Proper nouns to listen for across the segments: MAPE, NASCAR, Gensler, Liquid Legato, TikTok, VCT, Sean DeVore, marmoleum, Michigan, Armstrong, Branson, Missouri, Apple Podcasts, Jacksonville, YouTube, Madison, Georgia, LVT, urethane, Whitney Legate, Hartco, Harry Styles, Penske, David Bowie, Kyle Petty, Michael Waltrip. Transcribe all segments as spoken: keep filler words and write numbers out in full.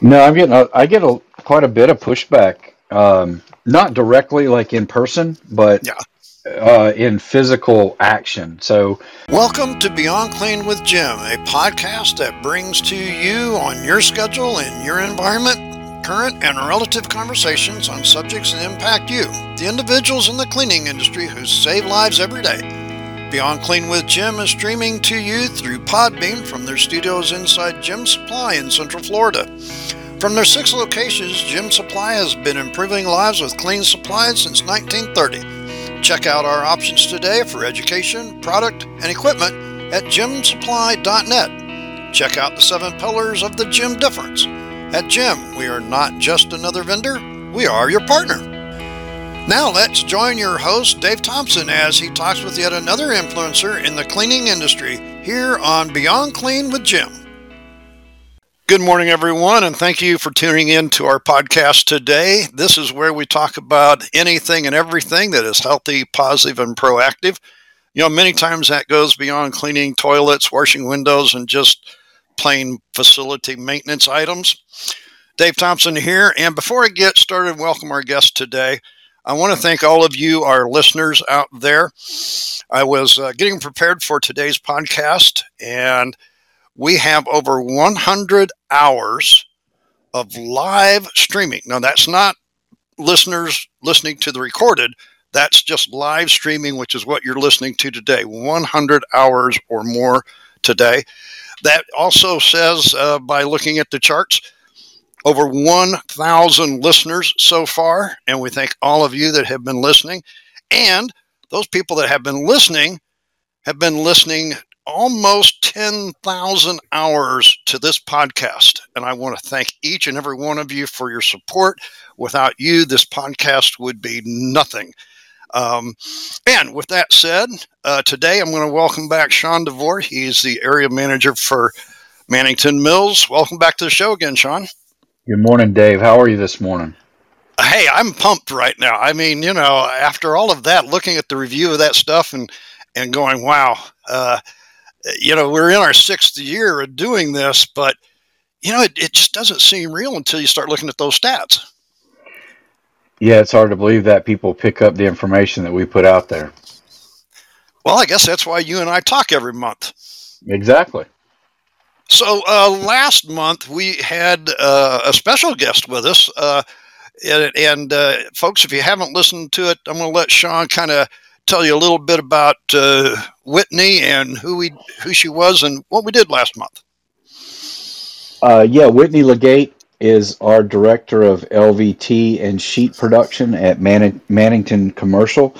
No, I'm getting a, I get a quite a bit of pushback, um, not directly like in person, but yeah. uh, in physical action. So, welcome to Beyond Clean with Gym, a podcast that brings to you on your schedule and your environment current and relative conversations on subjects that impact you, the individuals in the cleaning industry who save lives every day. Beyond Clean with Gym is streaming to you through Podbean from their studios inside Gym Supply in Central Florida. From their six locations, Gym Supply has been improving lives with clean supplies since nineteen thirty. Check out our options today for education, product, and equipment at gym supply dot net. Check out the seven pillars of the gym difference. At Gym, we are not just another vendor, we are your partner. Now let's join your host, Dave Thompson, as he talks with yet another influencer in the cleaning industry here on Beyond Clean with Gym. Good morning, everyone, and thank you for tuning in to our podcast today. This is where we talk about anything and everything that is healthy, positive, and proactive. You know, many times that goes beyond cleaning toilets, washing windows, and just plain facility maintenance items. Dave Thompson here, and before I get started, welcome our guest today. I want to thank all of you, our listeners out there. I was uh, getting prepared for today's podcast, and we have over one hundred hours of live streaming. Now, that's not listeners listening to the recorded. That's just live streaming, which is what you're listening to today, one hundred hours or more today. That also says, uh, by looking at the charts, over one thousand listeners so far, and we thank all of you that have been listening. And those people that have been listening have been listening almost ten thousand hours to this podcast, and I want to thank each and every one of you for your support. Without you, this podcast would be nothing. Um, and with that said, uh, today I'm going to welcome back Sean DeVore. He's the area manager for Mannington Mills. Welcome back to the show again, Sean. Good morning, Dave. How are you this morning? Hey, I'm pumped right now. I mean, you know, after all of that, looking at the review of that stuff and, and going, wow, uh, you know, we're in our sixth year of doing this, but you know, it, it just doesn't seem real until you start looking at those stats. Yeah, it's hard to believe that people pick up the information that we put out there. Well, I guess that's why you and I talk every month. Exactly. So uh, last month we had uh, a special guest with us. Uh, and and uh, folks, if you haven't listened to it, I'm going to let Sean kind of tell you a little bit about uh, Whitney and who we who she was and what we did last month. Uh, yeah, Whitney Legate is our director of L V T and sheet production at Man- Mannington Commercial.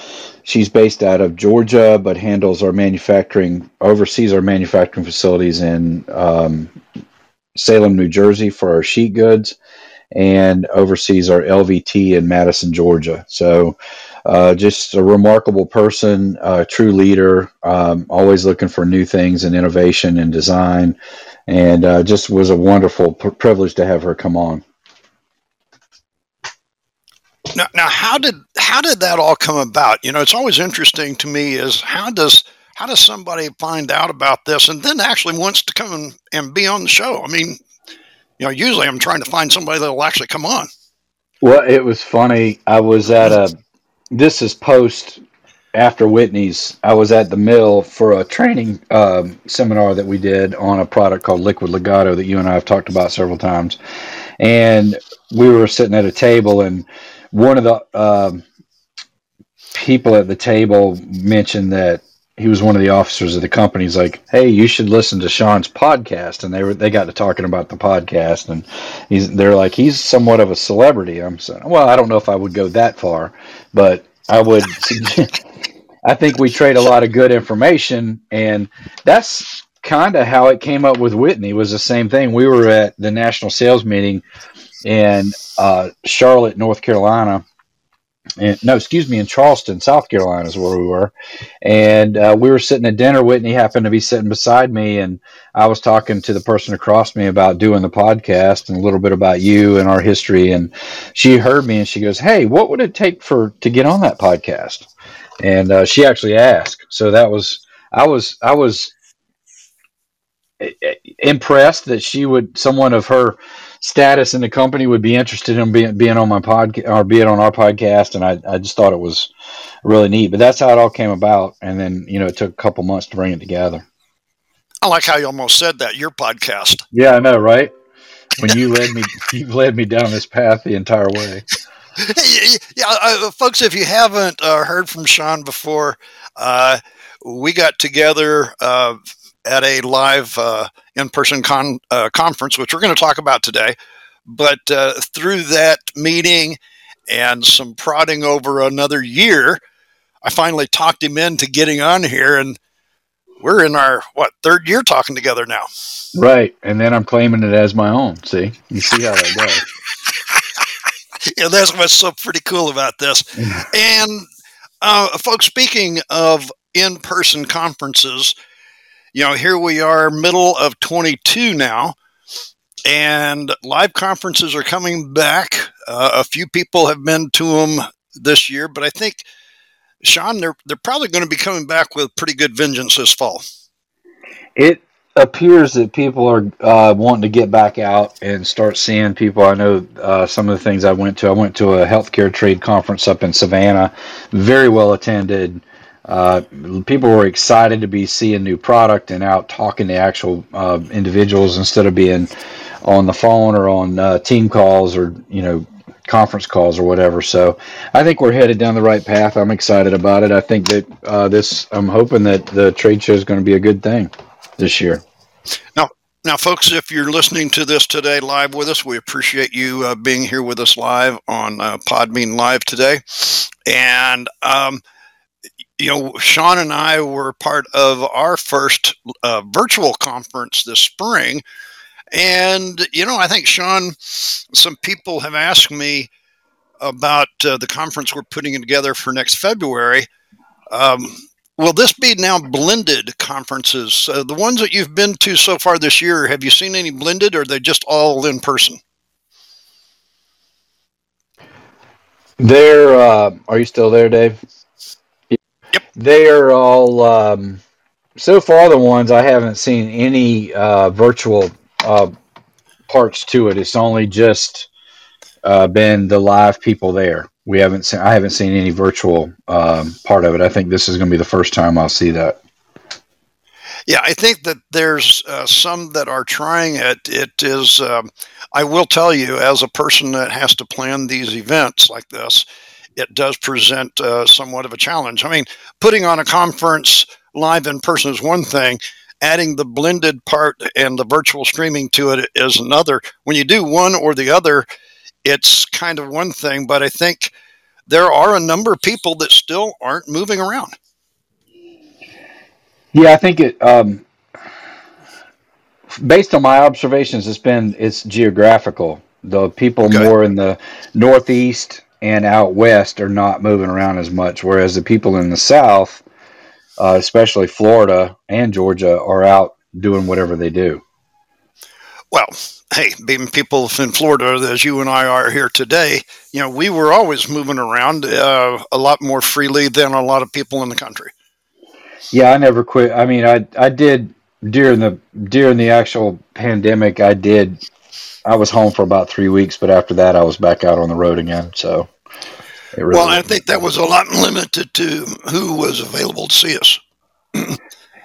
She's based out of Georgia, but handles our manufacturing, oversees our manufacturing facilities in um, Salem, New Jersey for our sheet goods, and oversees our L V T in Madison, Georgia. So uh, just a remarkable person, a true leader, um, always looking for new things and innovation and design. And uh, just was a wonderful pr- privilege to have her come on. Now, now, how did how did that all come about? You know, it's always interesting to me is how does how does somebody find out about this and then actually wants to come and, and be on the show? I mean, you know, usually I'm trying to find somebody that will actually come on. Well, it was funny. I was at a this is post. After Whitney's, I was at the mill for a training um, seminar that we did on a product called Liquid Legato that you and I have talked about several times. And we were sitting at a table, and one of the um, people at the table mentioned that he was one of the officers of the company. He's like, "Hey, you should listen to Sean's podcast." And they were they got to talking about the podcast, and he's they're like, "He's somewhat of a celebrity." I'm saying, "Well, I don't know if I would go that far, but I would." I think we trade a lot of good information, and that's kind of how it came up with Whitney. Was the same thing. We were at the national sales meeting in uh, Charlotte, North Carolina, and no, excuse me, in Charleston, South Carolina is where we were, and uh, we were sitting at dinner. Whitney happened to be sitting beside me, and I was talking to the person across me about doing the podcast and a little bit about you and our history, and she heard me, and she goes, "Hey, what would it take for to get on that podcast?" And uh, she actually asked, so that was I was I was impressed that she would someone of her status in the company would be interested in being being on my podcast or being on our podcast, and I, I just thought it was really neat. But that's how it all came about, and then you know it took a couple months to bring it together. I like how you almost said that, your podcast. Yeah, I know, right? When you led me, you've led me down this path the entire way. Yeah, uh, folks, if you haven't uh, heard from Sean before, uh, we got together uh, at a live uh, in-person con- uh, conference, which we're going to talk about today. But uh, through that meeting and some prodding over another year, I finally talked him into getting on here, and we're in our, what, third year talking together now. Right, and then I'm claiming it as my own, see? You see how that goes. Yeah, that's what's so pretty cool about this. And, uh, folks, speaking of in-person conferences, you know, here we are, middle of twenty-two now, and live conferences are coming back. Uh, a few people have been to them this year, but I think, Sean, they're they're probably going to be coming back with pretty good vengeance this fall. It appears that people are uh, wanting to get back out and start seeing people. I know uh, some of the things I went to. I went to a healthcare trade conference up in Savannah, very well attended. Uh, people were excited to be seeing new product and out talking to actual uh, individuals instead of being on the phone or on uh, team calls or, you know, conference calls or whatever. So I think we're headed down the right path. I'm excited about it. I think that uh, this, I'm hoping that the trade show is going to be a good thing this year. Now, now, folks, if you're listening to this today live with us, we appreciate you uh, being here with us live on uh, Podbean Live today. And, um, you know, Sean and I were part of our first uh, virtual conference this spring. And, you know, I think, Sean, some people have asked me about uh, the conference we're putting together for next February. Um, will this be now blended conferences? Uh, the ones that you've been to so far this year, have you seen any blended, or are they just all in person? They're, uh, are you still there, Dave? Yep. They are all, um, so far the ones I haven't seen any uh, virtual Uh, parts to it. It's only just uh, been the live people there. We haven't seen. I haven't seen any virtual um, part of it. I think this is going to be the first time I'll see that. Yeah, I think that there's uh, some that are trying it. It is. Um, I will tell you, as a person that has to plan these events like this, it does present uh, somewhat of a challenge. I mean, putting on a conference live in person is one thing. Adding the blended part and the virtual streaming to it is another. When you do one or the other, it's kind of one thing, but I think there are a number of people that still aren't moving around. Yeah, I think it, um, based on my observations, it's been, it's geographical. The people okay. more in the Northeast and out West are not moving around as much, whereas the people in the South, Uh, especially Florida and Georgia, are out doing whatever they do. Well, hey, being people in Florida, as you and I are here today, you know, we were always moving around uh, a lot more freely than a lot of people in the country. Yeah, I never quit. I mean, I I did during the during the actual pandemic. I did. I was home for about three weeks, but after that, I was back out on the road again. So. Really well, I think that was a lot limited to who was available to see us.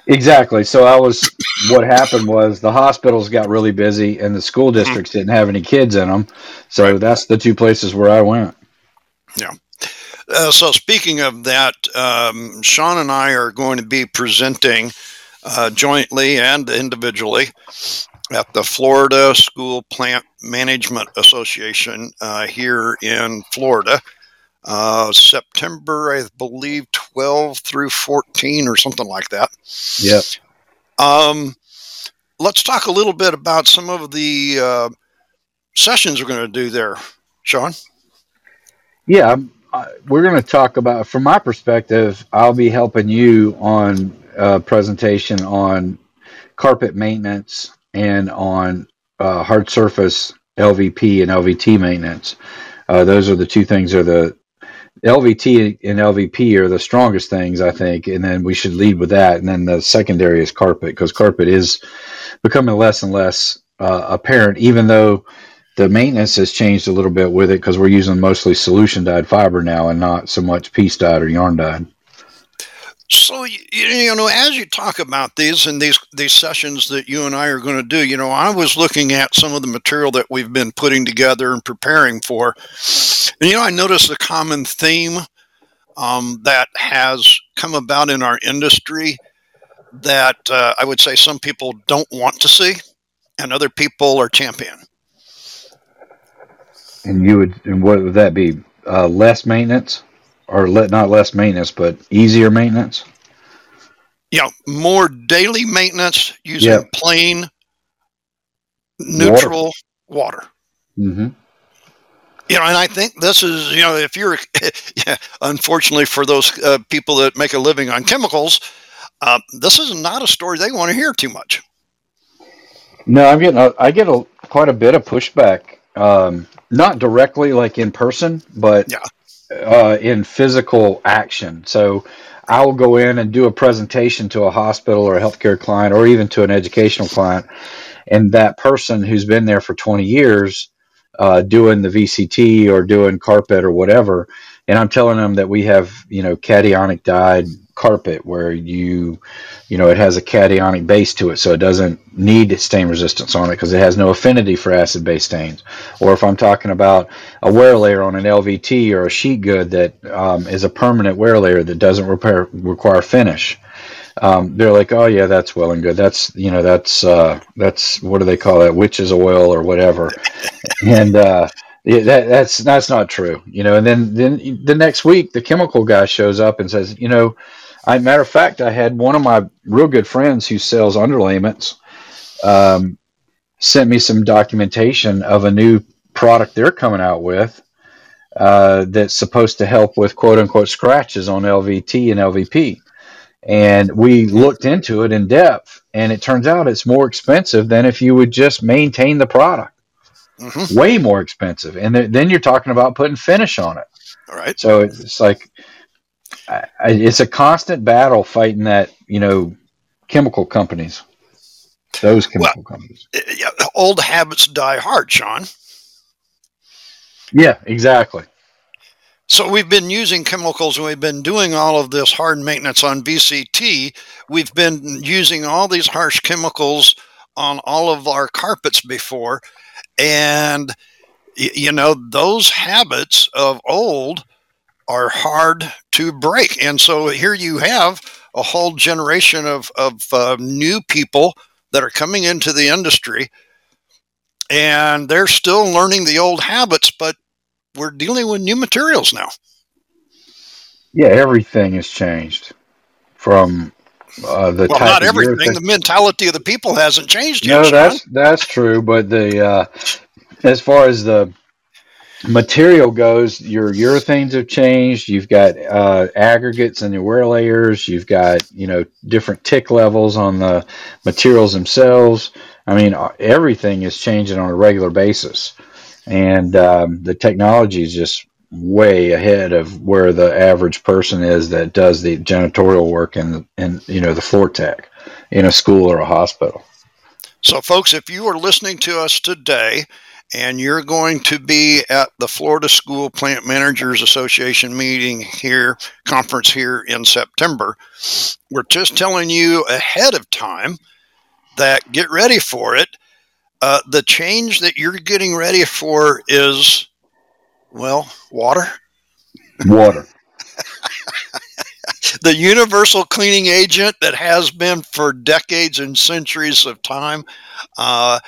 Exactly. So I was, what happened was the hospitals got really busy and the school districts mm-hmm. didn't have any kids in them. So right. that's the two places where I went. Yeah. Uh, so speaking of that, um, Sean and I are going to be presenting uh, jointly and individually at the Florida School Plant Management Association uh, here in Florida. Uh, September, I believe, twelve through fourteen or something like that. Yep. Um, let's talk a little bit about some of the uh, sessions we're going to do there, Sean. Yeah, I, we're going to talk about, from my perspective, I'll be helping you on a presentation on carpet maintenance and on uh, hard surface L V P and L V T maintenance. Uh, those are the two things are the L V T and L V P are the strongest things, I think, and then we should lead with that. And then the secondary is carpet, because carpet is becoming less and less uh, apparent, even though The maintenance has changed a little bit with it because we're using mostly solution dyed fiber now and not so much piece dyed or yarn dyed. So, you know, as you talk about these and these, these sessions that you and I are going to do, you know, I was looking at some of the material that we've been putting together and preparing for. And, you know, I noticed a common theme um, that has come about in our industry that uh, I would say some people don't want to see and other people are champion. And you would, and what would that be? Uh, less maintenance? Or let not less maintenance, but easier maintenance? Yeah, more daily maintenance using yep. plain, neutral water. water. Mm-hmm. You know, and I think this is, you know, if you're, yeah, unfortunately for those uh, people that make a living on chemicals, uh, this is not a story they want to hear too much. No, I'm getting, a, I get a, quite a bit of pushback. Um, not directly like in person, but yeah. Uh, in physical action. So I will go in and do a presentation to a hospital or a healthcare client or even to an educational client. And that person who's been there for twenty years uh, doing the V C T or doing carpet or whatever. And I'm telling them that we have, you know, cationic dyed carpet where you, you know, it has a cationic base to it. So it doesn't need stain resistance on it because it has no affinity for acid base stains. Or if I'm talking about a wear layer on an L V T or a sheet good that um, is a permanent wear layer that doesn't repair, require finish. Um, they're like, oh yeah, that's well and good. That's, you know, that's, uh, that's, what do they call that? Witch's oil or whatever. And, uh, Yeah, that, that's that's not true, you know. And then, then the next week, the chemical guy shows up and says, you know, I, matter of fact, I had one of my real good friends who sells underlayments um, sent me some documentation of a new product they're coming out with uh, that's supposed to help with quote unquote scratches on L V T and L V P. And we looked into it in depth, and it turns out it's more expensive than if you would just maintain the product. Mm-hmm. Way more expensive, and th- then you're talking about putting finish on it. All right. So it's, it's like I, I, it's a constant battle fighting that, you know, chemical companies. Those chemical well, companies. Yeah, old habits die hard, Sean. Yeah, exactly. So we've been using chemicals, and we've been doing all of this hard maintenance on V C T. We've been using all these harsh chemicals on all of our carpets before. And, you know, those habits of old are hard to break. And so here you have a whole generation of, of uh, new people that are coming into the industry, and they're still learning the old habits, but we're dealing with new materials now. Yeah, everything has changed from... Uh, the well, not everything. The mentality of the people hasn't changed yet. No, that's that's true. But the uh, as far as the material goes, your urethanes have changed. You've got uh, aggregates in your wear layers. You've got, you know, different tick levels on the materials themselves. I mean, everything is changing on a regular basis, and um, the technology is just way ahead of where the average person is that does the janitorial work and, and, you know, the floor tech in a school or a hospital. So, folks, if you are listening to us today and you're going to be at the Florida School Plant Managers Association meeting here, conference here in September, we're just telling you ahead of time that get ready for it. Uh, the change that you're getting ready for is... Well, water. Water. The universal cleaning agent that has been for decades and centuries of time. Uh,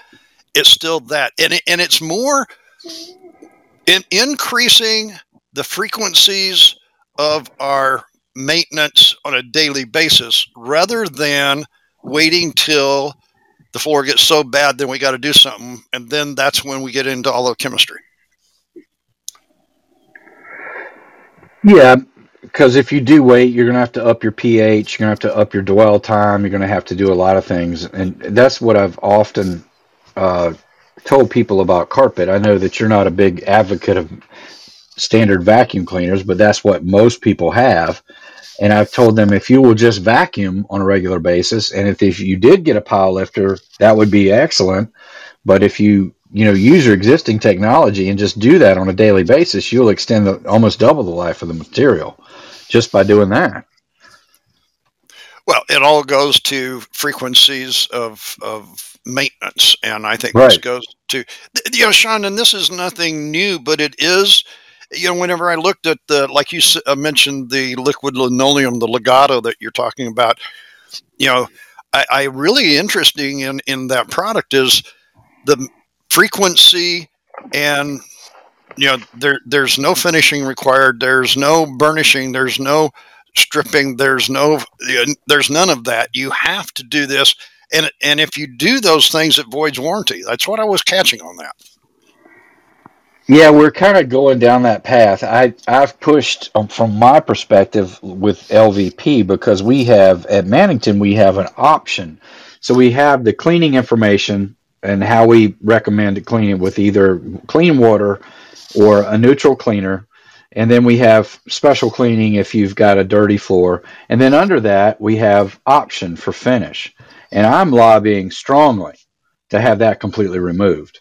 it's still that. And, it, and it's more in increasing the frequencies of our maintenance on a daily basis rather than waiting till the floor gets so bad, then we got to do something. And then that's when we get into all of chemistry. Yeah, because if you do wait, you're going to have to up your pH, you're going to have to up your dwell time, you're going to have to do a lot of things. And that's what I've often uh, told people about carpet. I know that you're not a big advocate of standard vacuum cleaners, but that's what most people have. And I've told them if you will just vacuum on a regular basis, and if, if you did get a pile lifter, that would be excellent. But if you, you know, use your existing technology and just do that on a daily basis, you'll extend the, almost double the life of the material just by doing that. Well, it all goes to frequencies of of maintenance, and I think right. this goes to, you know, Sean, and this is nothing new, but it is, you know, whenever I looked at the, like you mentioned, the liquid linoleum, the legato that you're talking about, you know, I, I really interesting in, in that product is the frequency and, you know, there there's no finishing required, there's no burnishing, there's no stripping, there's no there's none of that. You have to do this, and and if you do those things, it voids warranty. That's what I was catching on that. Yeah, we're kind of going down that path. I I've pushed um, from my perspective with L V P, because we have at Mannington we have an option, so we have the cleaning information and how we recommend to clean it with either clean water or a neutral cleaner. And then we have special cleaning if you've got a dirty floor. And then under that, we have option for finish. And I'm lobbying strongly to have that completely removed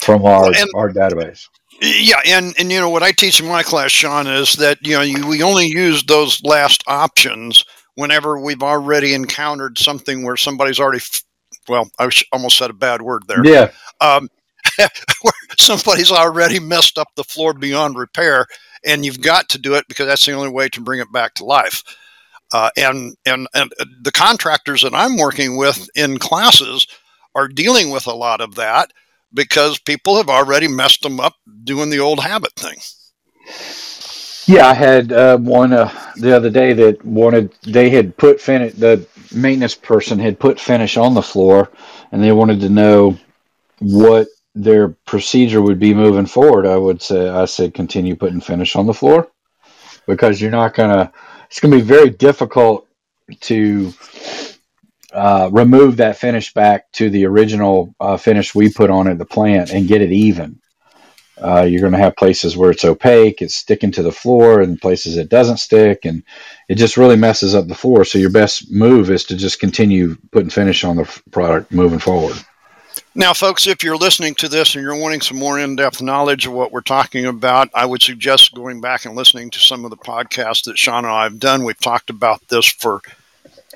from our, and, our database. Yeah, and, and, you know, what I teach in my class, Sean, is that, you know, you, we only use those last options whenever we've already encountered something where somebody's already, f- well, I almost said a bad word there. Yeah. Um, where somebody's already messed up the floor beyond repair. And you've got to do it because that's the only way to bring it back to life. Uh, and, and and the contractors that I'm working with in classes are dealing with a lot of that because people have already messed them up doing the old habit thing. Yeah, I had uh, one uh, the other day that wanted, they had put finish, the maintenance person had put finish on the floor, and they wanted to know what their procedure would be moving forward. I would say, I said, continue putting finish on the floor, because you're not going to, it's going to be very difficult to uh, remove that finish back to the original uh, finish we put on at the plant and get it even. Uh, you're going to have places where it's opaque, it's sticking to the floor, and places it doesn't stick, and it just really messes up the floor. So your best move is to just continue putting finish on the product moving forward. Now, folks, if you're listening to this and you're wanting some more in-depth knowledge of what we're talking about, I would suggest going back and listening to some of the podcasts that Sean and I have done. We've talked about this for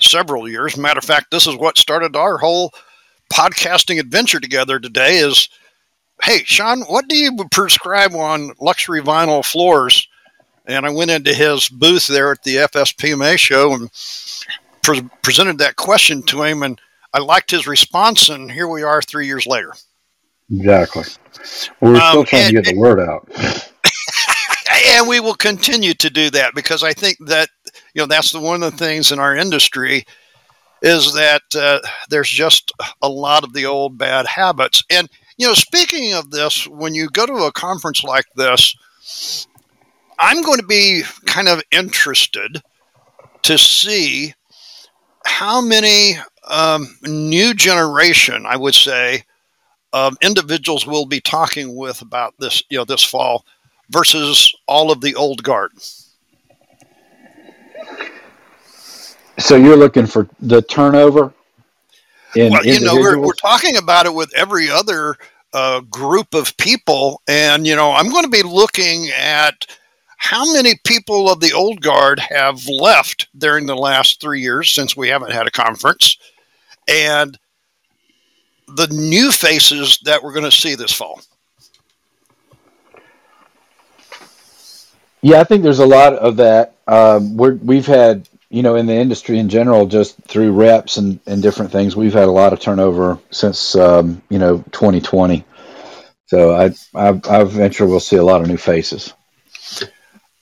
several years. Matter of fact, this is what started our whole podcasting adventure together today is, hey, Sean, what do you prescribe on luxury vinyl floors? And I went into his booth there at the F S P M A show and pre- presented that question to him, and I liked his response, and here we are three years later. Exactly. We're um, still trying and, to get the word out. And we will continue to do that, because I think that, you know, that's the one of the things in our industry is that uh, there's just a lot of the old bad habits. And, you know, speaking of this, when you go to a conference like this, I'm going to be kind of interested to see how many Um, new generation, I would say, um, individuals we'll be talking with about this, you know, this fall versus all of the old guard. So you're looking for the turnover? In well, you know, we're, we're talking about it with every other uh, group of people. And, you know, I'm going to be looking at how many people of the old guard have left during the last three years since we haven't had a conference, and the new faces that we're going to see this fall. Yeah, I think there's a lot of that. Um, we're, we've had, you know, in the industry in general, just through reps and, and different things, we've had a lot of turnover since, um, you know, twenty twenty. So I, I, I venture we'll see a lot of new faces.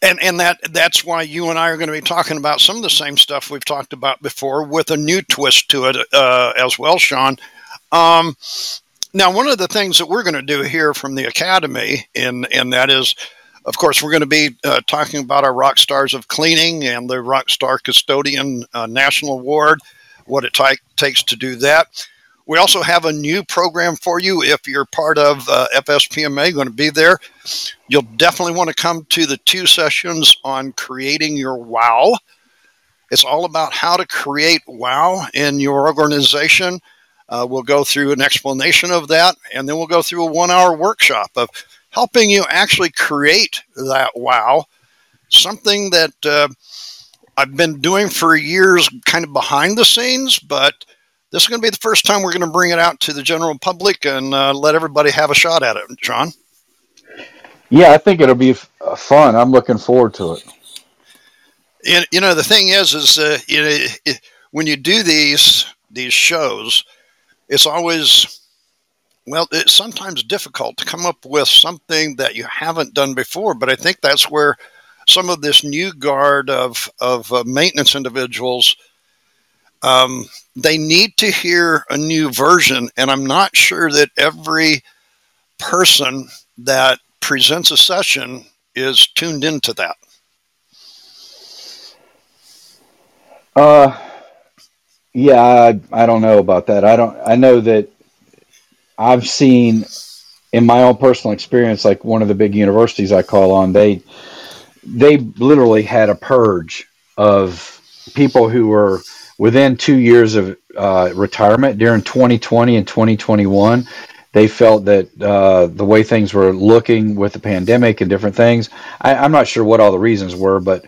And and that that's why you and I are going to be talking about some of the same stuff we've talked about before with a new twist to it uh, as well, Sean. Um, now, one of the things that we're going to do here from the Academy, and, and that is, of course, we're going to be uh, talking about our Rock Stars of Cleaning and the Rock Star Custodian uh, National Award, what it t- takes to do that. We also have a new program for you. If you're part of uh, F S P M A, going to be there, you'll definitely want to come to the two sessions on creating your wow. It's all about how to create wow in your organization. Uh, we'll go through an explanation of that, and then we'll go through a one-hour workshop of helping you actually create that wow, something that uh, I've been doing for years kind of behind the scenes, but this is going to be the first time we're going to bring it out to the general public and uh, let everybody have a shot at it, Sean. Yeah, I think it'll be f- fun. I'm looking forward to it. And, you know, the thing is, is uh, it, it, when you do these these shows, it's always, well, it's sometimes difficult to come up with something that you haven't done before. But I think that's where some of this new guard of, of uh, maintenance individuals, um, they need to hear a new version. And I'm not sure that every person that presents a session is tuned into that. Uh, yeah, I, I don't know about that. I don't, I know that I've seen in my own personal experience, like one of the big universities I call on, they, they literally had a purge of people who were within two years of uh, retirement during twenty twenty and twenty twenty-one. They felt that uh, the way things were looking with the pandemic and different things, I, I'm not sure what all the reasons were, but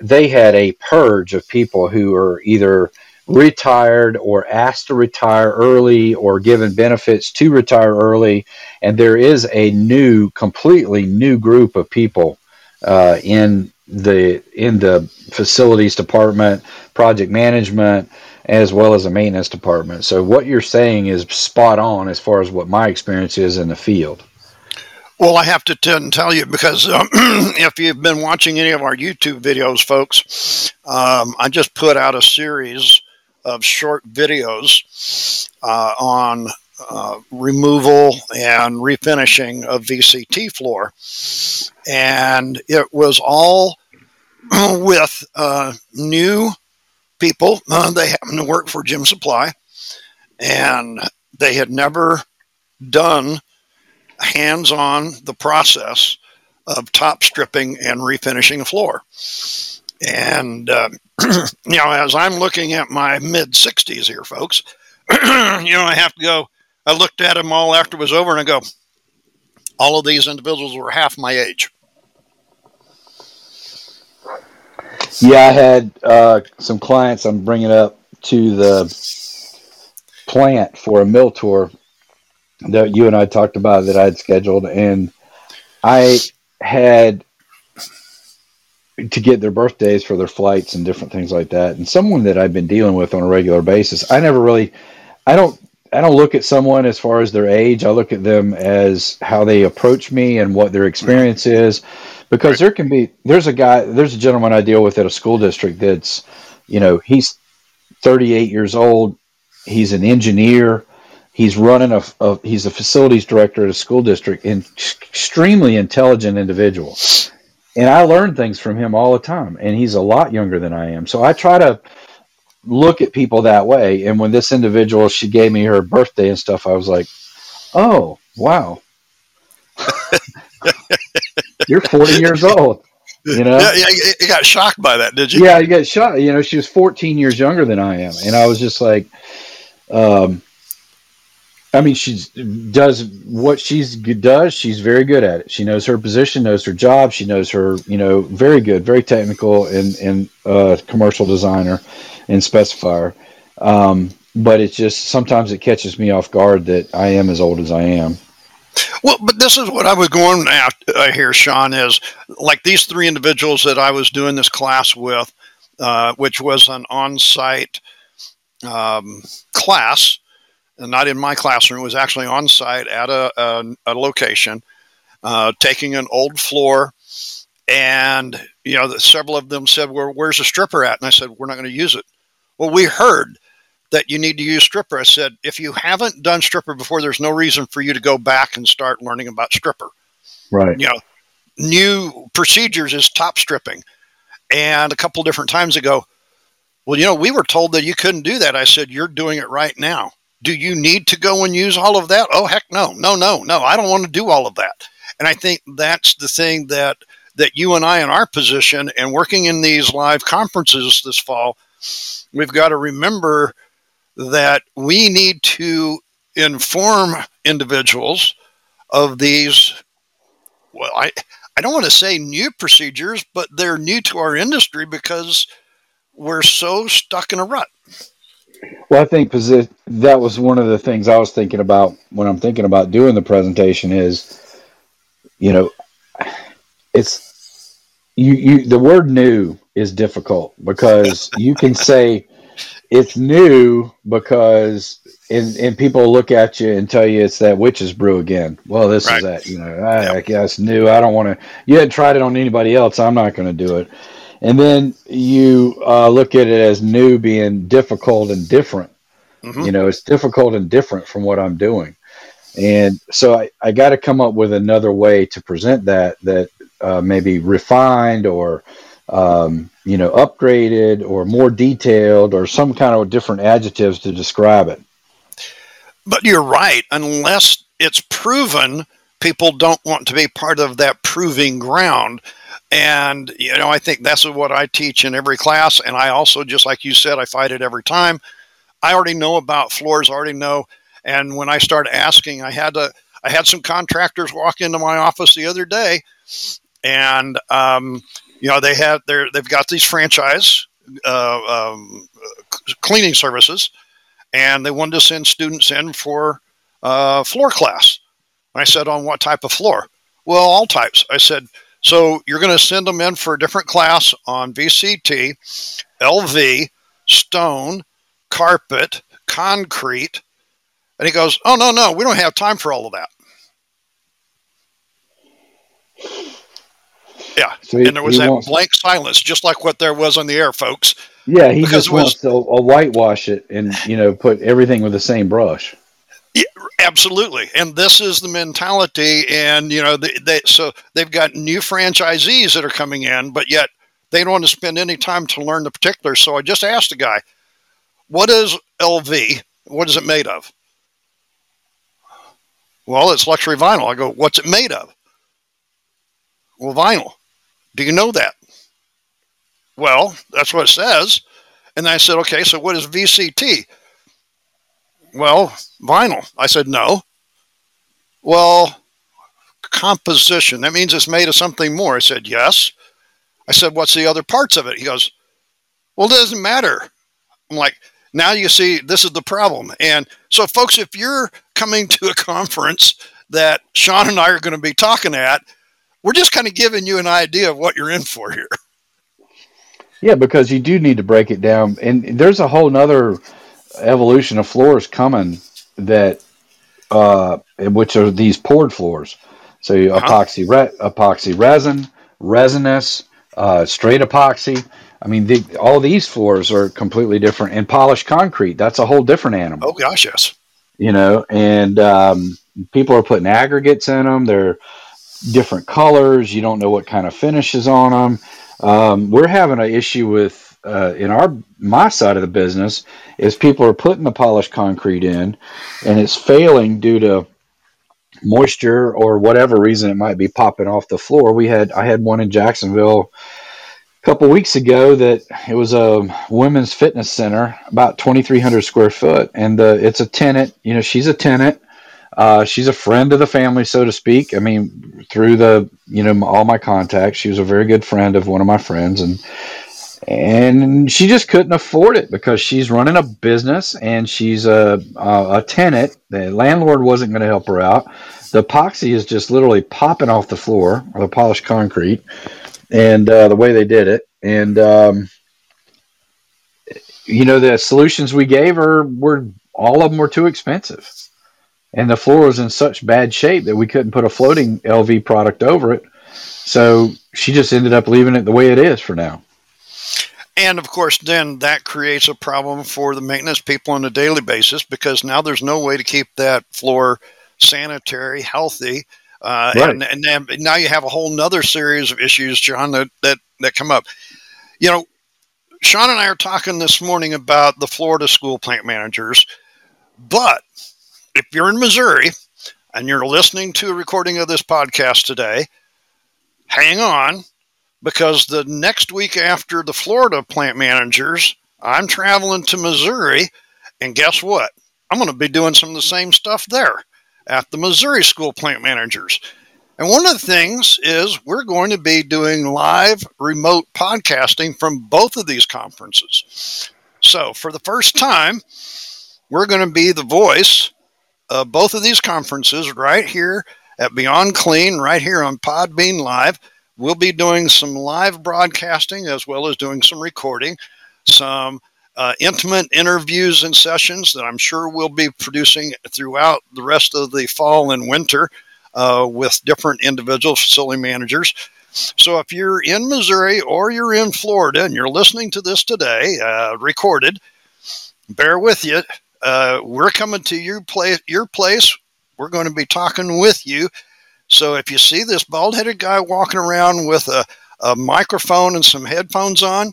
they had a purge of people who are either retired or asked to retire early or given benefits to retire early. And there is a new, completely new group of people uh, in the in the facilities department, project management, as well as a maintenance department. So what you're saying is spot on as far as what my experience is in the field. Well, I have to t- tell you, because um, if you've been watching any of our YouTube videos, folks, um, I just put out a series of short videos uh, on uh, removal and refinishing of V C T floor. And it was all with uh, new people. Uh, they happen to work for Gym Supply, and they had never done hands-on the process of top stripping and refinishing a floor. And, uh, you know, as I'm looking at my mid-sixties here, folks, you know, I have to go, I looked at them all after it was over, and I go, all of these individuals were half my age. Yeah, I had uh, some clients I'm bringing up to the plant for a mill tour that you and I talked about that I'd scheduled. And I had to get their birthdays for their flights and different things like that. And someone that I've been dealing with on a regular basis, I never really, I don't, I don't look at someone as far as their age. I look at them as how they approach me and what their experience is. Because there can be, there's a guy, there's a gentleman I deal with at a school district that's, you know, he's thirty-eight years old. He's an engineer. He's running a, a he's a facilities director at a school district, and extremely intelligent individual. And I learn things from him all the time. And he's a lot younger than I am. So I try to look at people that way. And when this individual, she gave me her birthday and stuff, I was like, oh, wow. You're forty years old, you know. Yeah, yeah, you got shocked by that, did you? Yeah, you got shocked. You know, she was fourteen years younger than I am, and I was just like, um, I mean, she does what she does. She's very good at it. She knows her position, knows her job. She knows her, you know, very good, very technical, and and uh, commercial designer and specifier. Um, but it's just sometimes it catches me off guard that I am as old as I am. Well, but this is what I was going at here, Sean, is like these three individuals that I was doing this class with, uh, which was an on-site um, class, and not in my classroom. It was actually on-site at a, a, a location, uh, taking an old floor. And, you know, several of them said, well, where's the stripper at? And I said, we're not going to use it. Well, we heard that you need to use stripper. I said, if you haven't done stripper before, there's no reason for you to go back and start learning about stripper. Right. You know, new procedures is top stripping. And a couple different times ago, well, you know, we were told that you couldn't do that. I said, you're doing it right now. Do you need to go and use all of that? Oh, heck no, no, no, no. I don't want to do all of that. And I think that's the thing that, that you and I in our position and working in these live conferences this fall, we've got to remember that we need to inform individuals of these, well, I, I don't want to say new procedures, but they're new to our industry because we're so stuck in a rut. Well, I think posi- that was one of the things I was thinking about when I'm thinking about doing the presentation is, you know, it's you, you, the word new is difficult because you can say it's new because, and, and people look at you and tell you it's that witch's brew again. Well, this right. is that, you know, I, yep. I, it's new. I don't want to, you hadn't tried it on anybody else. I'm not going to do it. And then you uh, look at it as new being difficult and different. Mm-hmm. You know, it's difficult and different from what I'm doing. And so I, I got to come up with another way to present that, that uh, maybe refined or, um, you know, upgraded or more detailed or some kind of different adjectives to describe it. But you're right. Unless it's proven, people don't want to be part of that proving ground. And, you know, I think that's what I teach in every class. And I also, just like you said, I fight it every time. I already know about floors, I already know. And when I started asking, I had to, I had some contractors walk into my office the other day and, um, you know, they had their, they've got these franchise uh, um, cleaning services and they wanted to send students in for uh floor class. And I said, on what type of floor? Well, all types. I said, so you're going to send them in for a different class on V C T, L V, stone, carpet, concrete. And he goes, oh, no, no, we don't have time for all of that. Yeah. So he, and there was that wants, blank silence, just like what there was on the air, folks. Yeah. He just wants to whitewash it and, you know, put everything with the same brush. Yeah, absolutely. And this is the mentality. And, you know, they, they, so they've got new franchisees that are coming in, but yet they don't want to spend any time to learn the particulars. So I just asked the guy, what is L V? What is it made of? Well, it's luxury vinyl. I go, what's it made of? Well, vinyl. Do you know that? Well, that's what it says. And I said, okay, so what is V C T? Well, vinyl. I said, no. Well, composition. That means it's made of something more. I said, yes. I said, what's the other parts of it? He goes, well, it doesn't matter. I'm like, now you see, this is the problem. And so, folks, if you're coming to a conference that Sean and I are going to be talking at, we're just kind of giving you an idea of what you're in for here. Yeah, because you do need to break it down. And there's a whole nother evolution of floors coming that uh which are these poured floors, so uh-huh. epoxy re- epoxy resin resinous uh straight epoxy. I mean the, all these floors are completely different, and polished concrete, that's a whole different animal. Oh gosh, yes. You know, and um people are putting aggregates in them, they're different colors, you don't know what kind of finish is on them. Um we're having an issue with Uh, in our my side of the business is people are putting the polished concrete in and it's failing due to moisture or whatever reason it might be popping off the floor. We had I had one in Jacksonville a couple weeks ago that it was a women's fitness center, about twenty-three hundred square foot, and the, it's a tenant. You know, she's a tenant. Uh, she's a friend of the family, so to speak. I mean, through the you know all my contacts, she was a very good friend of one of my friends, and. And she just couldn't afford it because she's running a business and she's a, a, a tenant. The landlord wasn't going to help her out. The epoxy is just literally popping off the floor, or the polished concrete, and uh, the way they did it. And, um, you know, the solutions we gave her were all of them were too expensive. And the floor was in such bad shape that we couldn't put a floating L V product over it. So she just ended up leaving it the way it is for now. And, of course, then that creates a problem for the maintenance people on a daily basis because now there's no way to keep that floor sanitary, healthy. Uh, right. And, and then now you have a whole nother series of issues, John, that, that, that come up. You know, Sean and I are talking this morning about the Florida school plant managers. But if you're in Missouri and you're listening to a recording of this podcast today, hang on. Because the next week after the Florida plant managers, I'm traveling to Missouri And guess what? I'm going to be doing some of the same stuff there at the Missouri School Plant Managers. And one of the things is we're going to be doing live remote podcasting from both of these conferences. So for the first time, we're going to be the voice of both of these conferences right here at Beyond Clean, right here on Podbean Live. We'll be doing some live broadcasting as well as doing some recording, some Uh, intimate interviews and sessions that I'm sure we'll be producing throughout the rest of the fall and winter uh, with different individual facility managers. So if you're in Missouri or you're in Florida and you're listening to this today, uh, recorded, bear with you. Uh, we're coming to your place, your place. We're going to be talking with you. So if you see this bald-headed guy walking around with a, a microphone and some headphones on,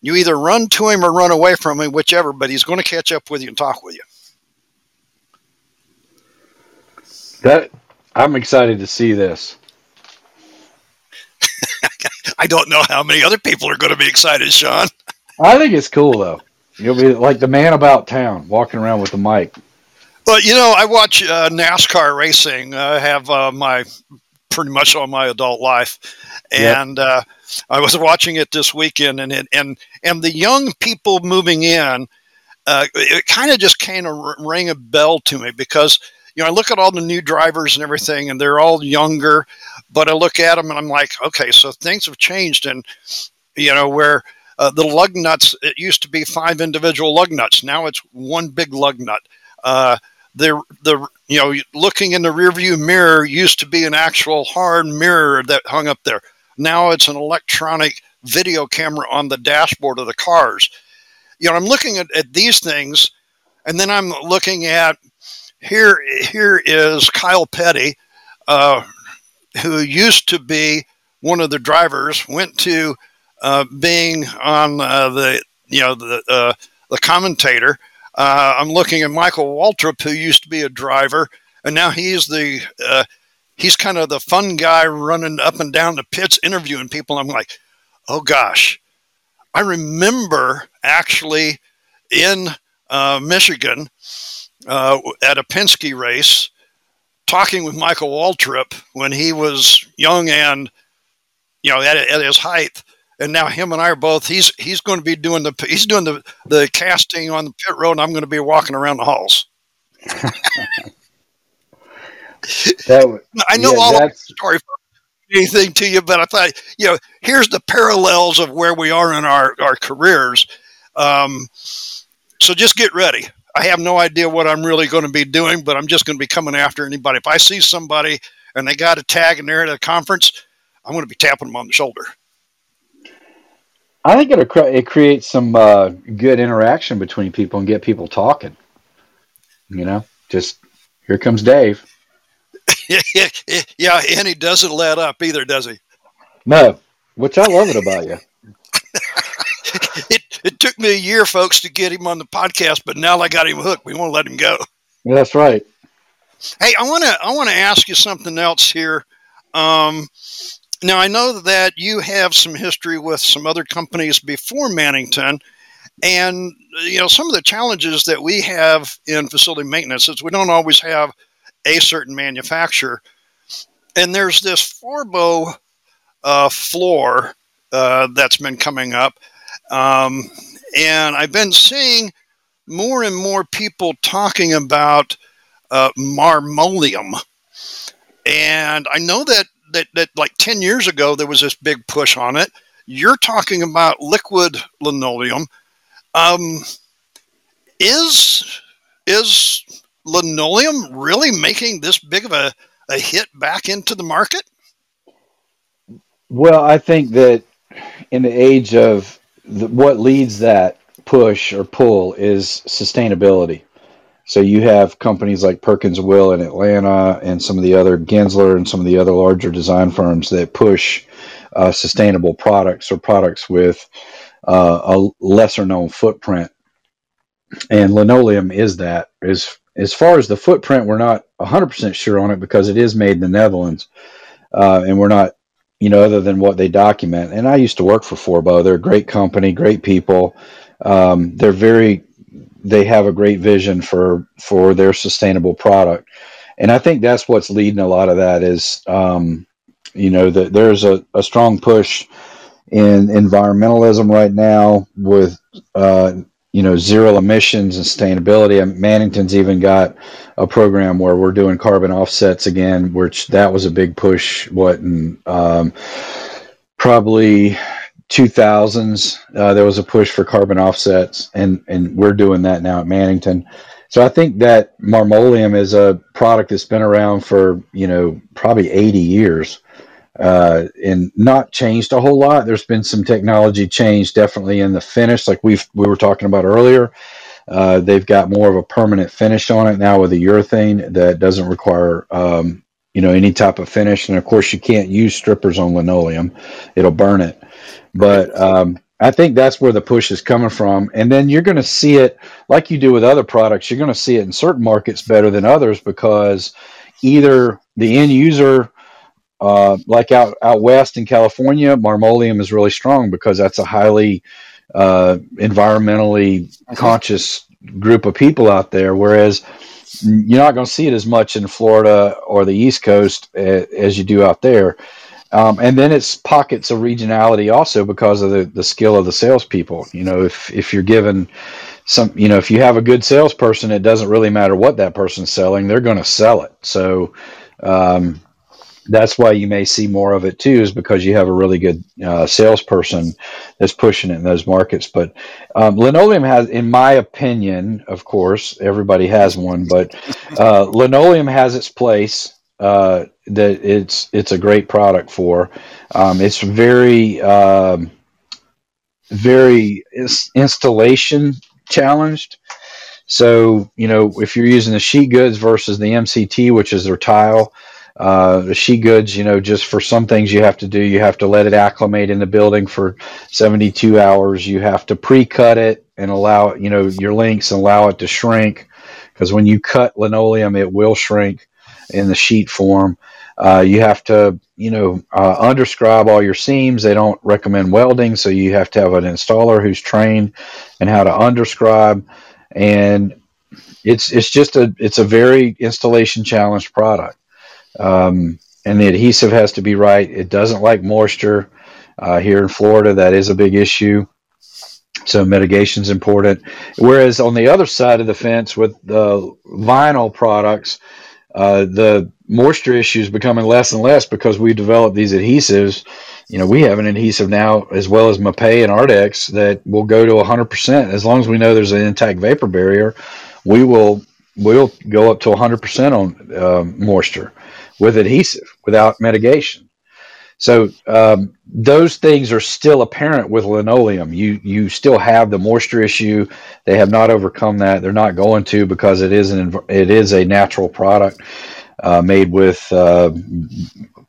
you either run to him or run away from him, whichever, but he's going to catch up with you and talk with you. That I'm excited to see this. I don't know how many other people are going to be excited, Sean. I think it's cool, though. You'll be like the man about town walking around with the mic. Well, you know, I watch uh, NASCAR racing. I have uh, my... pretty much all my adult life. And yep. uh, I was watching it this weekend, and it, and and the young people moving in, uh, it kind of just kind of r- rang a bell to me because, you know, I look at all the new drivers and everything, and they're all younger, but I look at them and I'm like, okay, so things have changed. And, you know, where uh, the lug nuts, it used to be five individual lug nuts. Now it's one big lug nut. Uh, the, the, You know, looking in the rearview mirror used to be an actual hard mirror that hung up there. Now it's an electronic video camera on the dashboard of the cars. You know, I'm looking at, at these things, and then I'm looking at here. Here is Kyle Petty, uh, who used to be one of the drivers, went to uh, being on uh, the you know the uh, the commentator. Uh, I'm looking at Michael Waltrip, who used to be a driver, and now he's the uh, he's kind of the fun guy running up and down the pits interviewing people. I'm like, oh gosh, I remember actually in uh, Michigan uh, at a Penske race talking with Michael Waltrip when he was young and you know at, at his height. And now him and I are both. He's he's going to be doing the he's doing the, the casting on the pit road, and I'm going to be walking around the halls. that was, I know yeah, all of the story from anything to you, but I thought you know here's the parallels of where we are in our our careers. Um, so just get ready. I have no idea what I'm really going to be doing, but I'm just going to be coming after anybody. If I see somebody and they got a tag and they're at a conference, I'm going to be tapping them on the shoulder. I think it it creates some uh, good interaction between people and get people talking. You know, just here comes Dave. Yeah, and he doesn't let up either, does he? No, which I love it about you. it it took me a year, folks, to get him on the podcast, but now I got him hooked. We won't let him go. Yeah, that's right. Hey, I want to I want to ask you something else here. Um, Now, I know that you have some history with some other companies before Mannington, and, you know, some of the challenges that we have in facility maintenance is we don't always have a certain manufacturer. And there's this Forbo uh, floor uh, that's been coming up, um, and I've been seeing more and more people talking about uh, marmoleum. And I know that That, that like ten years ago, there was this big push on it. You're talking about liquid linoleum. Um, is is linoleum really making this big of a, a hit back into the market? Well, I think that in the age of the, what leads that push or pull is sustainability. So you have companies like Perkins Will in Atlanta and some of the other Gensler and some of the other larger design firms that push uh, sustainable products or products with uh, a lesser known footprint. And linoleum is that. As, as far as the footprint, we're not one hundred percent sure on it because it is made in the Netherlands. Uh, and we're not, you know, other than what they document. And I used to work for Forbo. They're a great company, great people. Um, they're very... they have a great vision for, for their sustainable product. And I think that's what's leading a lot of that is, um, you know, that there's a, a strong push in environmentalism right now with, uh, you know, zero emissions and sustainability. And Mannington's even got a program where we're doing carbon offsets again, which that was a big push. What, and, um, probably two thousands, uh, there was a push for carbon offsets, and, and we're doing that now at Mannington. So I think that marmoleum is a product that's been around for, you know, probably eighty years, uh, and not changed a whole lot. There's been some technology change definitely in the finish, like we've, we were talking about earlier. Uh, they've got more of a permanent finish on it now with the urethane that doesn't require, um, you know, any type of finish. And of course you can't use strippers on linoleum. It'll burn it. But, um, I think that's where the push is coming from. And then you're going to see it like you do with other products. You're going to see it in certain markets better than others because either the end user, uh, like out, out west in California, marmoleum is really strong because that's a highly uh, environmentally conscious group of people out there. Whereas you're not going to see it as much in Florida or the East Coast as you do out there. Um, and then it's pockets of regionality also because of the, the skill of the salespeople. You know, if, if you're given some, you know, if you have a good salesperson, it doesn't really matter what that person's selling, they're going to sell it. So um, that's why you may see more of it too, is because you have a really good uh, salesperson that's pushing it in those markets. But um, linoleum has, in my opinion, of course, everybody has one, but uh, linoleum has its place. Uh, that it's it's a great product for. Um, it's very um, very is installation challenged. So you know if you're using the sheet goods versus the M C T, which is their tile, uh, the sheet goods, you know, just for some things you have to do. You have to let it acclimate in the building for seventy-two hours. You have to pre-cut it and allow you know your links and allow it to shrink, because when you cut linoleum, it will shrink in the sheet form. Uh, you have to, you know, uh, underscribe all your seams. They don't recommend welding, so you have to have an installer who's trained in how to underscribe. And it's it's just a it's a very installation challenged product. Um, and the adhesive has to be right. It doesn't like moisture. Uh, here in Florida, that is a big issue. So mitigation is important. Whereas on the other side of the fence with the vinyl products, Uh, the moisture issue is becoming less and less because we developed these adhesives. You know, we have an adhesive now, as well as M A P E and Ardex, that will go to one hundred percent. As long as we know there's an intact vapor barrier, we will we'll go up to one hundred percent on um, moisture with adhesive without mitigation. So um, those things are still apparent with linoleum. You you still have the moisture issue. They have not overcome that. They're not going to, because it is an it is a natural product uh, made with uh,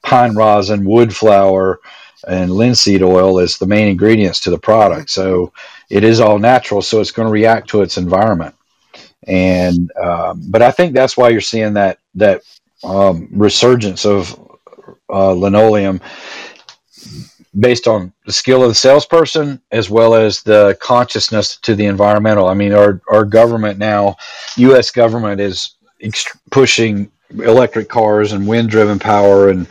pine rosin, wood flour, and linseed oil as the main ingredients to the product. So it is all natural. So it's going to react to its environment. And uh, but I think that's why you're seeing that that um, resurgence of Uh, linoleum based on the skill of the salesperson as well as the consciousness to the environmental. I mean, our, our government now, U S government is ext- pushing electric cars and wind-driven power and,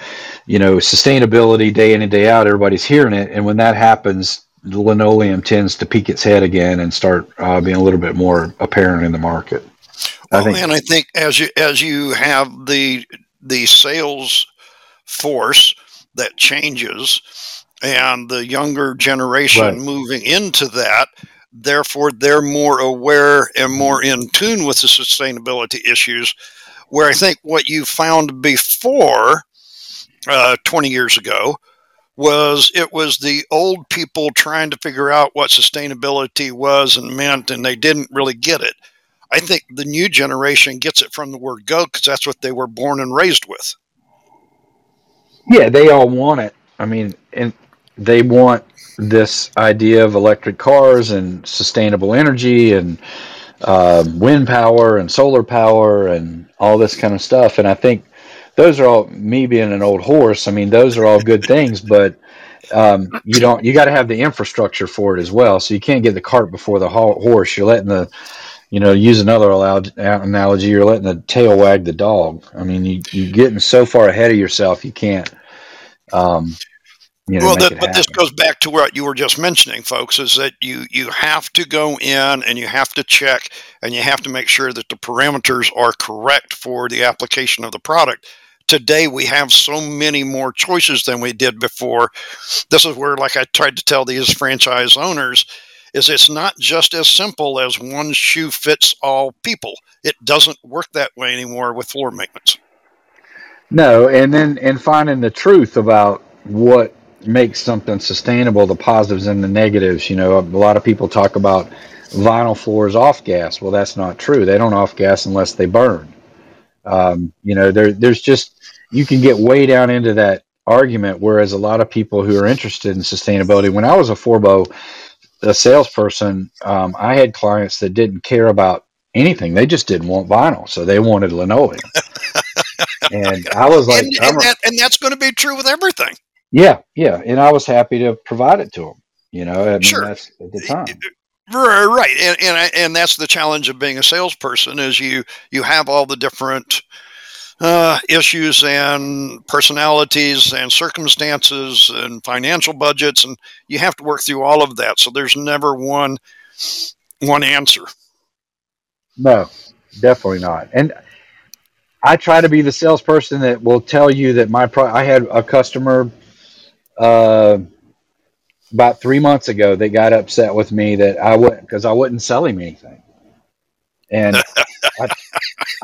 you know, sustainability day in and day out. Everybody's hearing it. And when that happens, the linoleum tends to peek its head again and start uh, being a little bit more apparent in the market. Well, I think- and I think as you, as you have the, the sales force that changes and the younger generation right. moving into that, therefore they're more aware and more in tune with the sustainability issues, where I think what you found before uh, twenty years ago was it was the old people trying to figure out what sustainability was and meant, and they didn't really get it. I think the new generation gets it from the word go, because that's what they were born and raised with. Yeah, they all want it. I mean, and they want this idea of electric cars and sustainable energy and uh, wind power and solar power and all this kind of stuff. And I think those are all, me being an old horse, I mean, those are all good things, but um, you don't, you got to have the infrastructure for it as well. So you can't get the cart before the ho- horse. You're letting the, you know, use another allowed, analogy, you're letting the tail wag the dog. I mean, you, you're getting so far ahead of yourself, you can't. Um, you know, well, the, but this goes back to what you were just mentioning, folks, is that you, you have to go in and you have to check and you have to make sure that the parameters are correct for the application of the product. Today, we have so many more choices than we did before. This is where, like I tried to tell these franchise owners, is it's not just as simple as one shoe fits all people. It doesn't work that way anymore with floor maintenance. No, and then and finding the truth about what makes something sustainable, the positives and the negatives. You know, a lot of people talk about vinyl floors off gas. Well, that's not true. They don't off gas unless they burn. Um, you know, there, there's just, you can get way down into that argument, whereas a lot of people who are interested in sustainability, when I was a Forbo, a salesperson, um, I had clients that didn't care about anything. They just didn't want vinyl, so they wanted linoleum. And I was like, and, and, that, and that's going to be true with everything. Yeah, yeah, and I was happy to provide it to them. You know, I mean, sure. That's at the time. Right, and and and that's the challenge of being a salesperson is you you have all the different uh, issues and personalities and circumstances and financial budgets, and you have to work through all of that. So there's never one one answer. No, definitely not. And I try to be the salesperson that will tell you that my pro- I had a customer uh, about three months ago that got upset with me that I wouldn't, because I wouldn't sell him anything. And I,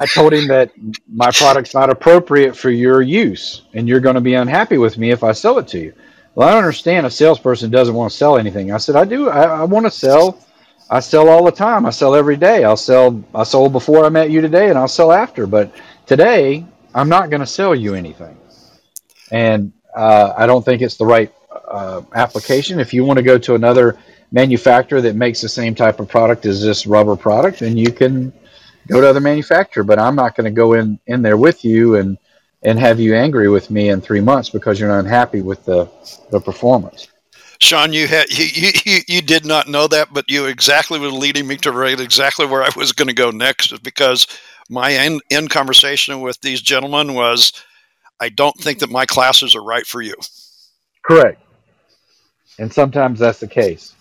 I told him that my product's not appropriate for your use and you're going to be unhappy with me if I sell it to you. Well, I understand a salesperson doesn't want to sell anything. I said, I do. I, I want to sell. I sell all the time. I sell every day. I'll sell. I sold before I met you today and I'll sell after, but today, I'm not going to sell you anything. And uh, I don't think it's the right uh, application. If you want to go to another manufacturer that makes the same type of product as this rubber product, then you can go to other manufacturer. But I'm not going to go in, in there with you and, and have you angry with me in three months because you're not happy with the, the performance. Sean, you, had, you you you did not know that, but you exactly were leading me to right exactly where I was going to go next, because my end, end conversation with these gentlemen was, I don't think that my classes are right for you. Correct. And sometimes that's the case.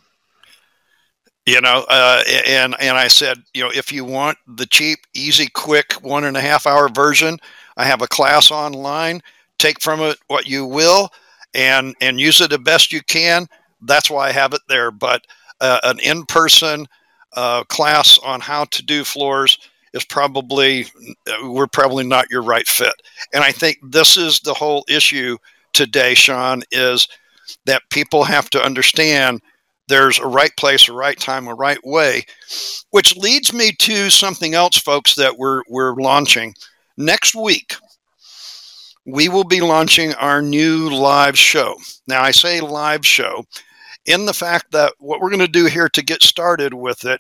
You know, uh, and, and I said, you know, if you want the cheap, easy, quick, one and a half hour version, I have a class online, take from it what you will and, and use it the best you can. That's why I have it there. But uh, an in-person uh, class on how to do floors is probably, we're probably not your right fit. And I think this is the whole issue today, Sean, is that people have to understand there's a right place, a right time, a right way, which leads me to something else, folks, that we're we're launching. Next week, we will be launching our new live show. Now, I say live show in the fact that what we're going to do here to get started with it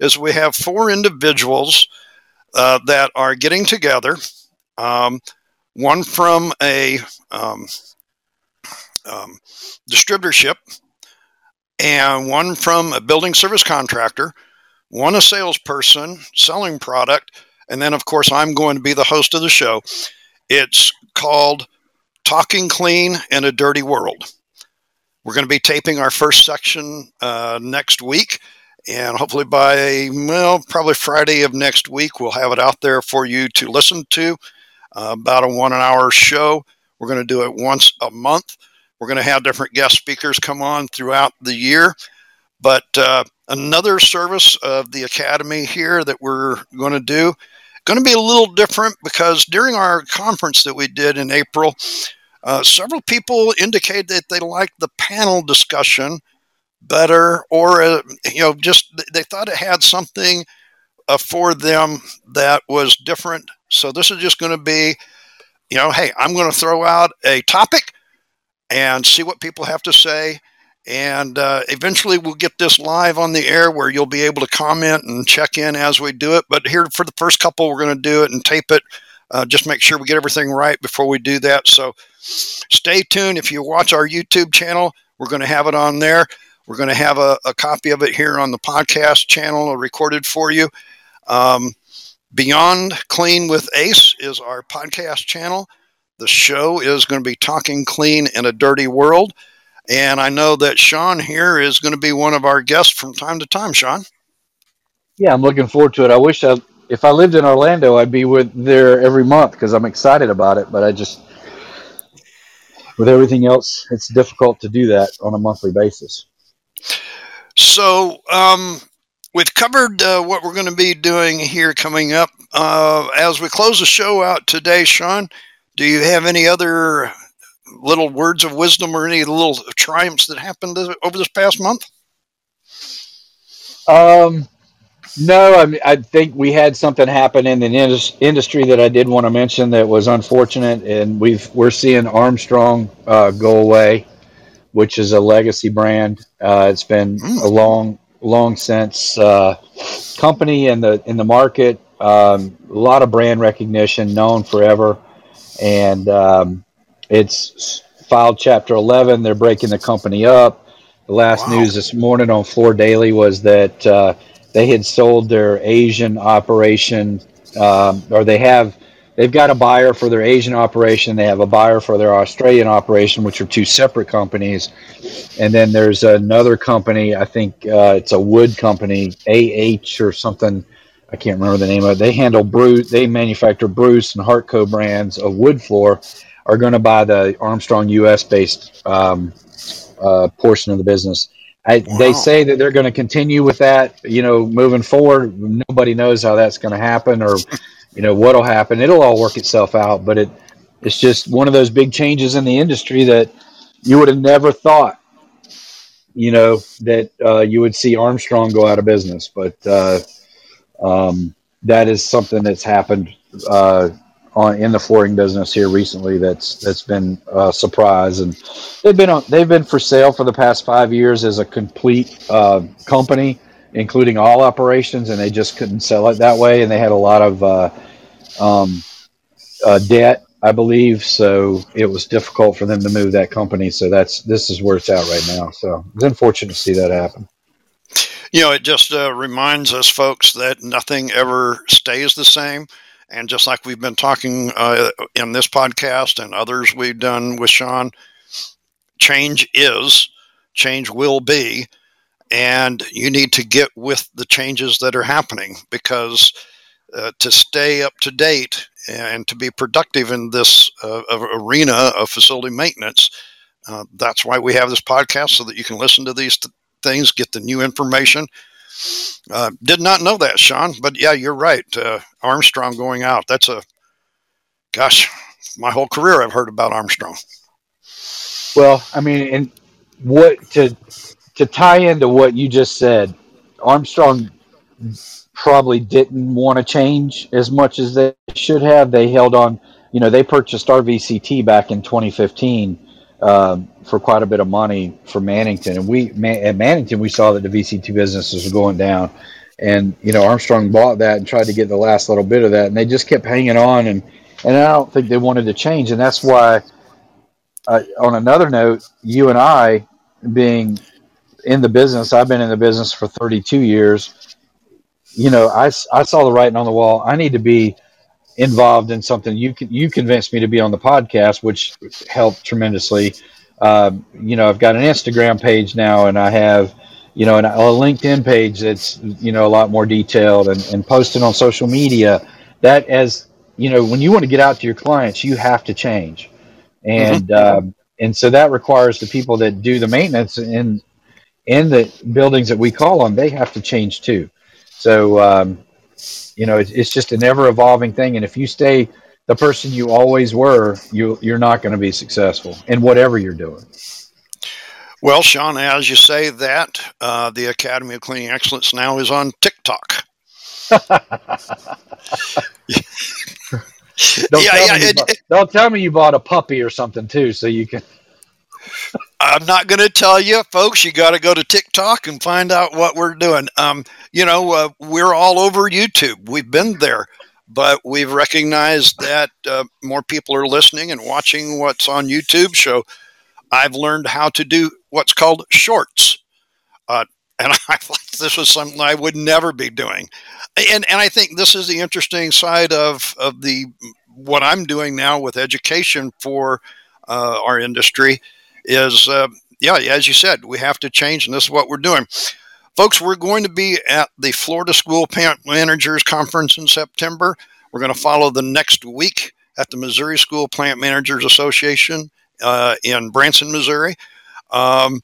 is we have four individuals Uh, that are getting together, um, one from a um, um, distributorship, and one from a building service contractor, one a salesperson selling product, and then, of course, I'm going to be the host of the show. It's called Talking Clean in a Dirty World. We're going to be taping our first section uh, next week. And hopefully by, well, probably Friday of next week, we'll have it out there for you to listen to. Uh, about a one-hour show. We're going to do it once a month. We're going to have different guest speakers come on throughout the year. But uh, another service of the Academy here that we're going to do, going to be a little different because during our conference that we did in April, uh, several people indicated that they liked the panel discussion better, or uh, you know, just they thought it had something uh, for them that was different. So this is just going to be, you know, hey, I'm going to throw out a topic and see what people have to say, and uh, eventually we'll get this live on the air where you'll be able to comment and check in as we do it. But here for the first couple, we're going to do it and tape it. Uh, just make sure we get everything right before we do that. So stay tuned. If you watch our YouTube channel, we're going to have it on there. We're going to have a, a copy of it here on the podcast channel recorded for you. Um, Beyond Clean with Ace is our podcast channel. The show is going to be Talking Clean in a Dirty World. And I know that Sean here is going to be one of our guests from time to time, Sean. Yeah, I'm looking forward to it. I wish I, if I lived in Orlando, I'd be with there every month because I'm excited about it. But I just, with everything else, it's difficult to do that on a monthly basis. So um, we've covered uh, what we're going to be doing here coming up. Uh, as we close the show out today, Sean, do you have any other little words of wisdom or any little triumphs that happened over this past month? Um, no, I mean, I think we had something happen in the indus- industry that I did want to mention that was unfortunate, and we've, we're seeing Armstrong uh, go away, which is a legacy brand. Uh, it's been mm. a long, long since uh, company in the, in the market. Um, a lot of brand recognition, known forever. And, um, it's filed Chapter eleven. They're breaking the company up. The last wow. news this morning on Floor Daily was that uh, they had sold their Asian operation, um, or they have, they've got a buyer for their Asian operation. They have a buyer for their Australian operation, which are two separate companies. And then there's another company. I think uh, it's a wood company, A H or something. I can't remember the name of it. They handle Bruce. They manufacture Bruce and Hartco brands of wood floor. Are going to buy the Armstrong U S-based um, uh, portion of the business. I, wow. They say that they're going to continue with that, you know, moving forward. Nobody knows how that's going to happen or, you know, what'll happen. It'll all work itself out, but it it's just one of those big changes in the industry that you would have never thought, you know, that uh, you would see Armstrong go out of business. But uh, um, that is something that's happened uh on in the flooring business here recently. That's, that's been a surprise. And they've been on, they've been for sale for the past five years as a complete uh, company, including all operations. And they just couldn't sell it that way. And they had a lot of uh, um, uh, debt, I believe. So it was difficult for them to move that company. So that's, this is where it's at right now. So it's unfortunate to see that happen. You know, it just uh, reminds us folks that nothing ever stays the same. And just like we've been talking uh, in this podcast and others we've done with Sean, change is, change will be, and you need to get with the changes that are happening because uh, to stay up to date and to be productive in this uh, arena of facility maintenance, uh, that's why we have this podcast, so that you can listen to these th- things, get the new information. Uh, did not know that, Sean, but yeah, you're right. Uh, Armstrong going out. That's a, gosh, my whole career I've heard about Armstrong. Well, I mean, and what to, to tie into what you just said, Armstrong probably didn't want to change as much as they should have. They held on, you know, they purchased our V C T back in twenty fifteen. Um, for quite a bit of money for Mannington, and we man, at Mannington we saw that the V C T businesses were going down, and you know Armstrong bought that and tried to get the last little bit of that, and they just kept hanging on, and and I don't think they wanted to change, and that's why. Uh, on another note, you and I being in the business, I've been in the business for thirty-two years. You know, I I saw the writing on the wall. I need to be involved in something. You you convinced me to be on the podcast, which helped tremendously. Um, you know, I've got an Instagram page now, and I have, you know, an, a LinkedIn page that's, you know, a lot more detailed and, and posted on social media. That as, you know, when you want to get out to your clients, you have to change. And mm-hmm. um, and so that requires the people that do the maintenance in, in the buildings that we call on, they have to change too. So, um, you know, it's, it's just an ever-evolving thing. And if you stay the person you always were, you, you're not going to be successful in whatever you're doing. Well, Sean, as you say that, uh, the Academy of Cleaning Excellence now is on TikTok. Don't, yeah, tell yeah, it, bought, it, don't tell me you bought a puppy or something, too, so you can... I'm not going to tell you, folks. You got to go to TikTok and find out what we're doing. Um, you know, uh, we're all over YouTube. We've been there, but we've recognized that uh, more people are listening and watching what's on YouTube. So I've learned how to do what's called shorts. Uh, And I thought this was something I would never be doing. And and I think this is the interesting side of, of the what I'm doing now with education for uh, our industry is, uh, yeah, as you said, we have to change, and this is what we're doing. Folks, we're going to be at the Florida School Plant Managers Conference in September. We're going to follow the next week at the Missouri School Plant Managers Association uh, in Branson, Missouri. Um,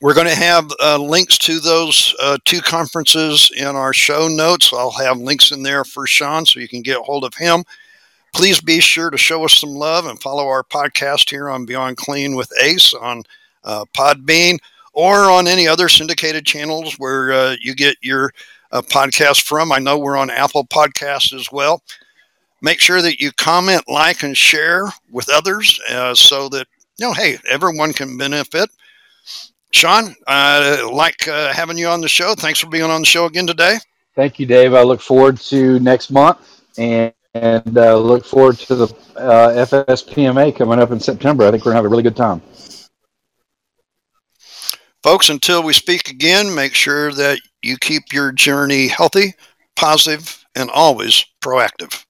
we're going to have uh, links to those uh, two conferences in our show notes. I'll have links in there for Sean so you can get hold of him. Please be sure to show us some love and follow our podcast here on Beyond Clean with Ace on uh, Podbean or on any other syndicated channels where uh, you get your uh, podcast from. I know we're on Apple Podcasts as well. Make sure that you comment, like, and share with others uh, so that, you know, hey, everyone can benefit. Sean, I uh, like uh, having you on the show. Thanks for being on the show again today. Thank you, Dave. I look forward to next month and, and uh, look forward to the uh, F S P M A coming up in September. I think we're going to have a really good time. Folks, until we speak again, make sure that you keep your journey healthy, positive, and always proactive.